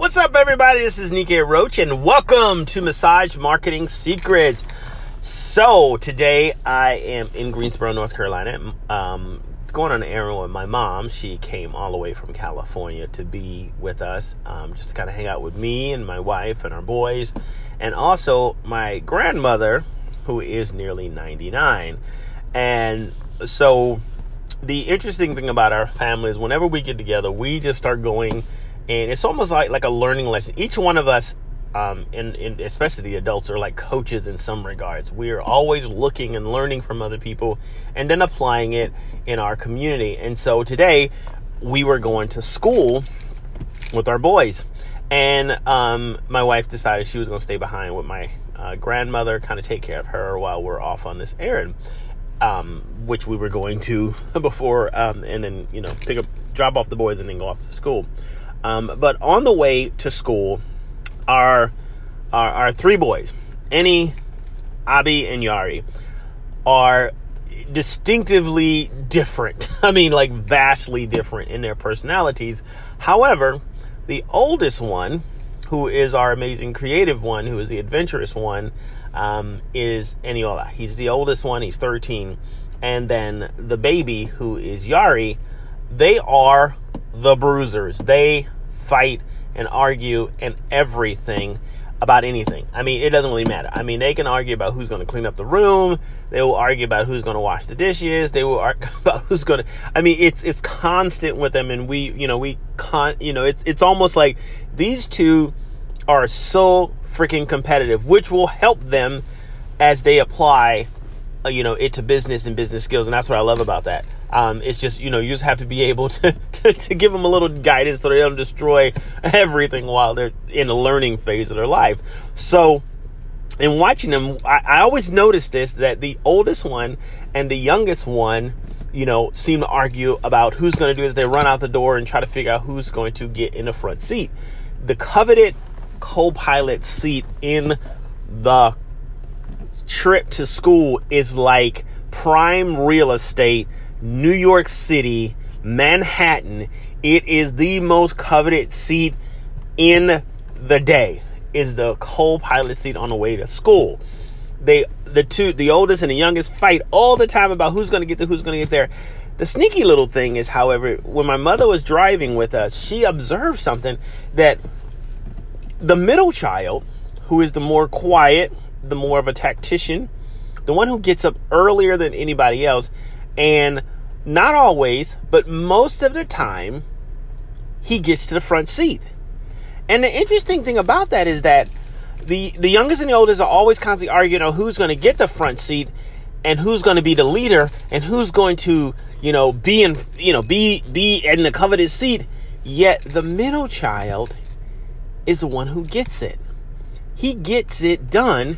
What's up, everybody? This is Nikki Roach, and welcome to Massage Marketing Secrets. So today I am in Greensboro, North Carolina, going on an errand with my mom. She came all the way from California to be with us, just to kind of hang out with me and my wife and our boys, and also my grandmother, who is nearly 99. And so the interesting thing about our family is whenever we get together, we just start going. And it's almost like a learning lesson. Each one of us, and especially the adults, are like coaches in some regards. We are always looking and learning from other people and then applying it in our community. And so today, we were going to school with our boys. And my wife decided she was going to stay behind with my grandmother, kind of take care of her while we're off on this errand, which we were going to before, and then, drop off the boys and then go off to school. But on the way to school our three boys, Eni, Abi, and Yari, are distinctively different. I mean, like vastly different in their personalities. However, the oldest one, who is our amazing creative one, who is the adventurous one, is Eniola. He's the oldest one. He's 13. And then the baby, who is Yari, they are the bruisers. They fight and argue and everything about anything. I mean, it doesn't really matter. I mean, they can argue about who's going to clean up the room. They will argue about who's going to wash the dishes. They will argue about who's going to, I mean, it's constant with them. And it's almost like these two are so freaking competitive, which will help them as they apply it to business and business skills. And that's what I love about that. It's just, you just have to be able to give them a little guidance so they don't destroy everything while they're in the learning phase of their life. So in watching them, I always notice this, that the oldest one and the youngest one, seem to argue about who's going to do this. They run out the door and try to figure out who's going to get in the front seat, the coveted co-pilot seat in the trip to school is like prime real estate, New York City, Manhattan. It is the most coveted seat in the day, is the co-pilot seat on the way to school. The oldest and the youngest fight all the time about who's going to get there. The sneaky little thing is, however, when my mother was driving with us, she observed something, that the middle child, who is the more quiet, the more of a tactician, the one who gets up earlier than anybody else, and not always, but most of the time, he gets to the front seat. And the interesting thing about that is that the youngest and the oldest are always constantly arguing on who's going to get the front seat and who's going to be the leader and who's going to, be in the coveted seat. Yet the middle child is the one who gets it. He gets it done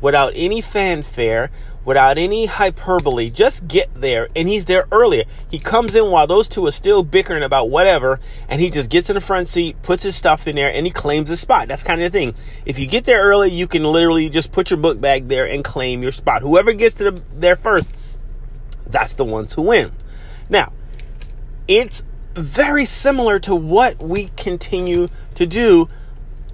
without any fanfare, without any hyperbole. Just get there, and he's there earlier. He comes in while those two are still bickering about whatever, and he just gets in the front seat, puts his stuff in there, and he claims his spot. That's kind of the thing. If you get there early, you can literally just put your book bag there and claim your spot. Whoever gets to there first, that's the ones who win. Now, it's very similar to what we continue to do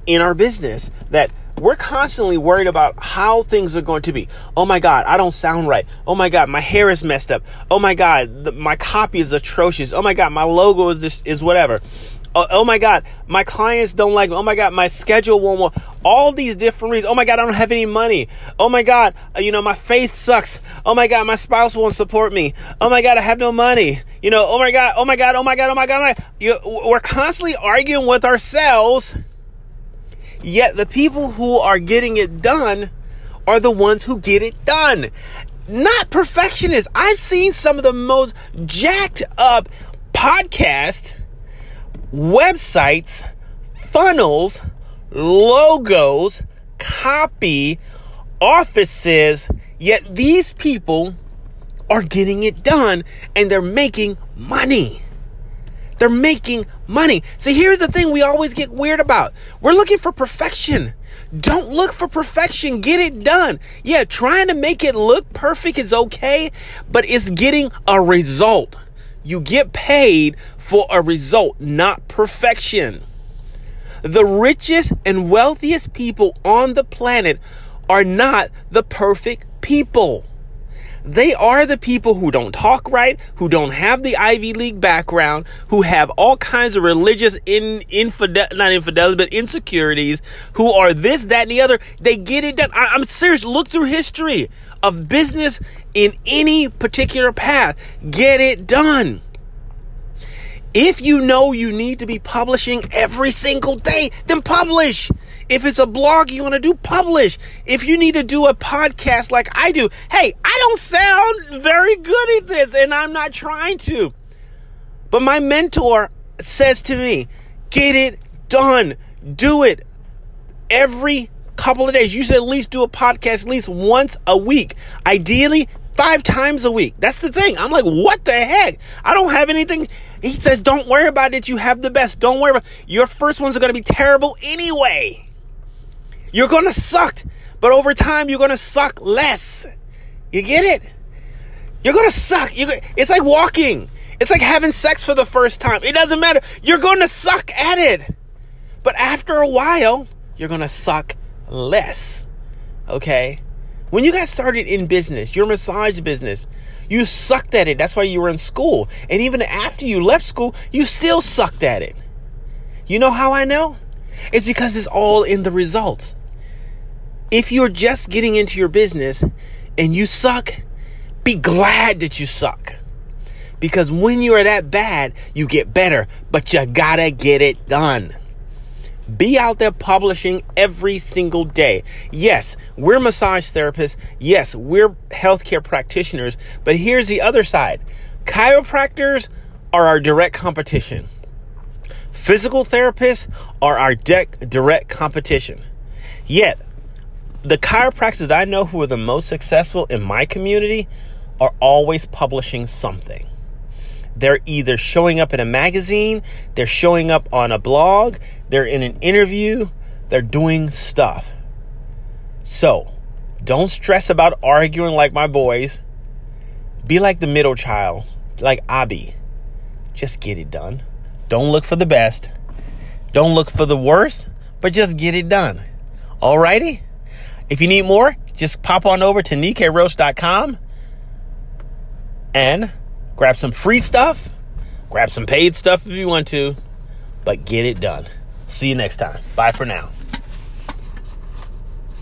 in our business, that we're constantly worried about how things are going to be. Oh my God, I don't sound right. Oh my God, my hair is messed up. Oh my God, my copy is atrocious. Oh my God, my logo is whatever. Oh my God, my clients don't like me. Oh my God, my schedule won't. All these different reasons. Oh my God, I don't have any money. Oh my God, my faith sucks. Oh my God, my spouse won't support me. Oh my God, I have no money. Oh my God, oh my God, oh my God, oh my God. We're constantly arguing with ourselves. Yet the people who are getting it done are the ones who get it done. Not perfectionists. I've seen some of the most jacked up podcasts, websites, funnels, logos, copy, offices. Yet these people are getting it done and they're making money. They're making money. See, here's the thing we always get weird about. We're looking for perfection. Don't look for perfection. Get it done. Yeah, trying to make it look perfect is okay, but it's getting a result. You get paid for a result, not perfection. The richest and wealthiest people on the planet are not the perfect people. They are the people who don't talk right, who don't have the Ivy League background, who have all kinds of religious insecurities, who are this, that, and the other. They get it done. I'm serious. Look through history of business in any particular path. Get it done. If you know you need to be publishing every single day, then publish. If it's a blog you want to do, publish. If you need to do a podcast like I do, hey, I don't sound very good at this and I'm not trying to. But my mentor says to me, get it done. Do it every couple of days. You should at least do a podcast at least once a week. Ideally, 5 times a week. That's the thing. I'm like, what the heck? I don't have anything. He says, don't worry about it. You have the best. Don't worry about it. Your first ones are going to be terrible anyway. You're going to suck, but over time, you're going to suck less. You get it? You're going to suck. It's like walking. It's like having sex for the first time. It doesn't matter. You're going to suck at it. But after a while, you're going to suck less. Okay? When you got started in business, your massage business, you sucked at it. That's why you were in school. And even after you left school, you still sucked at it. You know how I know? It's because it's all in the results. If you're just getting into your business and you suck, be glad that you suck. Because when you're that bad, you get better, but you gotta get it done. Be out there publishing every single day. Yes, we're massage therapists. Yes, we're healthcare practitioners. But here's the other side. Chiropractors are our direct competition. Physical therapists are our direct competition. Yet, the chiropractors that I know who are the most successful in my community are always publishing something. They're either showing up in a magazine, they're showing up on a blog, they're in an interview, they're doing stuff. So, don't stress about arguing like my boys. Be like the middle child, like Abby. Just get it done. Don't look for the best. Don't look for the worst, but just get it done. Alrighty? If you need more, just pop on over to NikkeiRoach.com and grab some free stuff, grab some paid stuff if you want to, but get it done. See you next time. Bye for now.